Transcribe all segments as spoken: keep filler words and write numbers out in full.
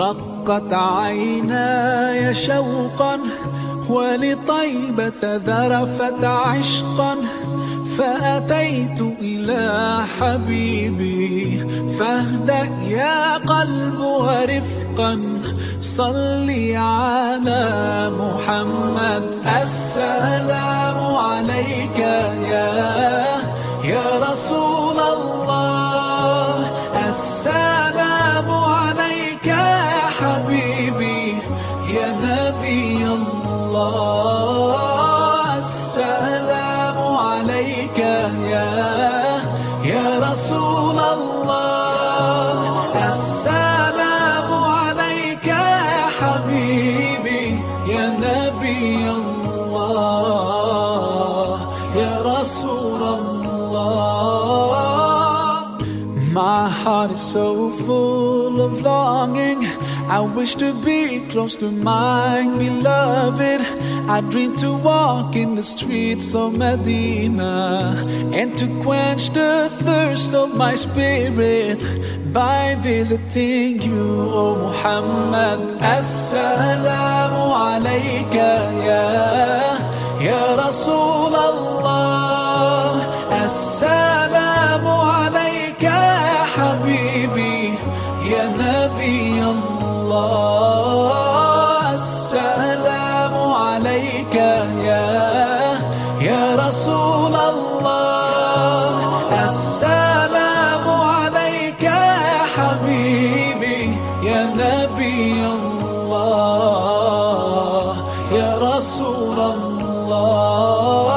رقت عيناي شوقا ولطيبة ذرفت عشقا، فأتيت إلى حبيبي فاهدأ يا قلب ورفقا، صلي على محمد. السلام عليك يا يا رسول الله، السلام عليك يا حبيبي يا نبي الله، السلام عليك يا يا رسول الله، السلام عليك يا حبيبي يا نبي الله يا رسول الله. My heart is so full of longing, I wish to be close to my beloved. I dream to walk in the streets of Medina and to quench the thirst of my spirit by visiting you, O Muhammad. As-salamu alayka ya ya Rasul Allah, as-salamu alayka ya habibi ya Nabi Allah. السلام عليك يا يا رسول الله، السلام عليك يا حبيبي يا نبي الله يا رسول الله.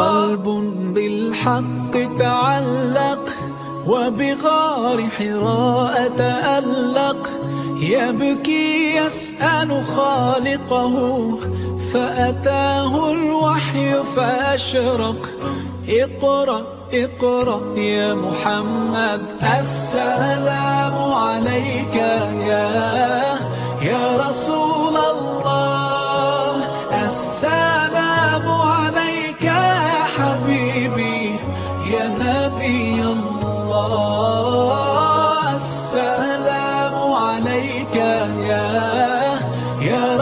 قلب بالحق تعلق وبغار حراء تألق، يبكي يسأل خالقه فأتاه الوحي فأشرق، اقرأ اقرأ يا محمد. السلام عليك يا يا رسول الله، السلام عليك يا حبيبي يا نبي الله، السلام عليك يا يا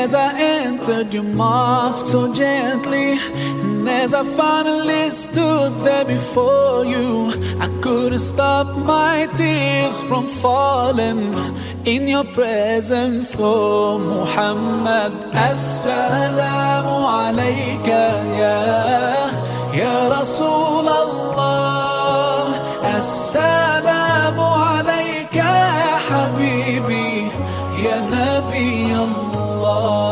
as I entered your mosque so gently, and as I finally stood there before you, I couldn't stop my tears from falling in your presence, O Muhammad. As-salamu alayka ya ya Rasul Allah, as-salamu alayka ya habibi ya Nabi Allah.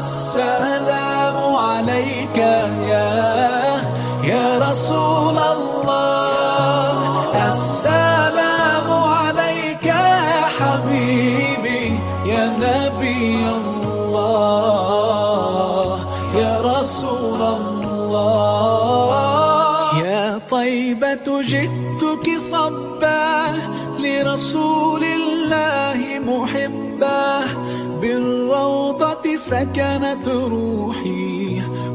السلام عليك يا يا رسول الله، السلام عليك يا حبيبي يا نبي الله يا رسول الله. يا طيبة جدك صبا لرسول الله محبا، بالروضة سكنت روحي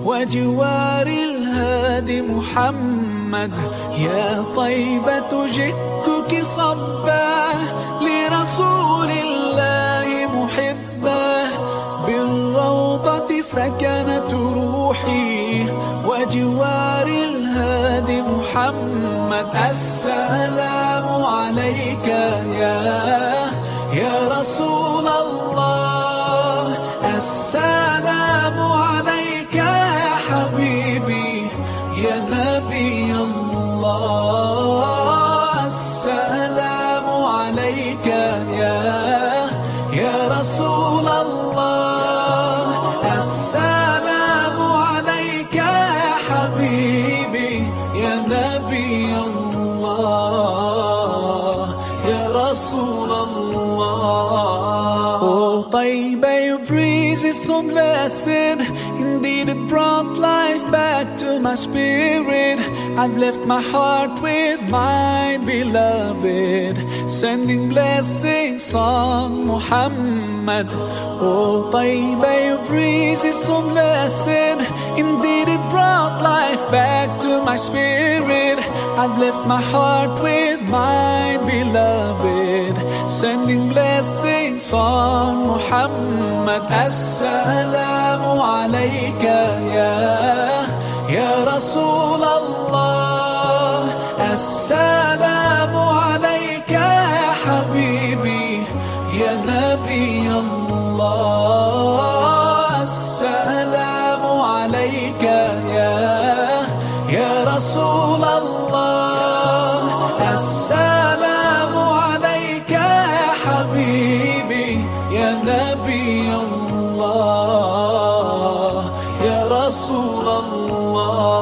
وجوار الهادي محمد. يا طيبة جدك صبا لرسول الله محبا، بالروضة سكنت روحي وجوار الهادي محمد. السلام عليك يا يا رسول الله، السلام عليك يا حبيبي يا نبي الله، السلام عليك يا يا رسول الله، السلام عليك يا حبيبي يا نبي الله يا رسول الله. Oh, Taiba, your breeze is so blessed. Indeed, it brought life back dead to my spirit. I've left my heart with my beloved, sending blessings on Muhammad. Oh, Tayyibah, your breeze is so blessed. Indeed, it brought life back to my spirit. I've left my heart with my beloved, sending blessings on Muhammad. As-salamu alayka ya, ya Rasul Allah. As-salamu alayka ya habibi, ya Nabi Allah. As-salamu alayka ya, ya Rasul Allah. As-salamu alayka ya habibi, ya Nabi Allah, ya Rasul Allah.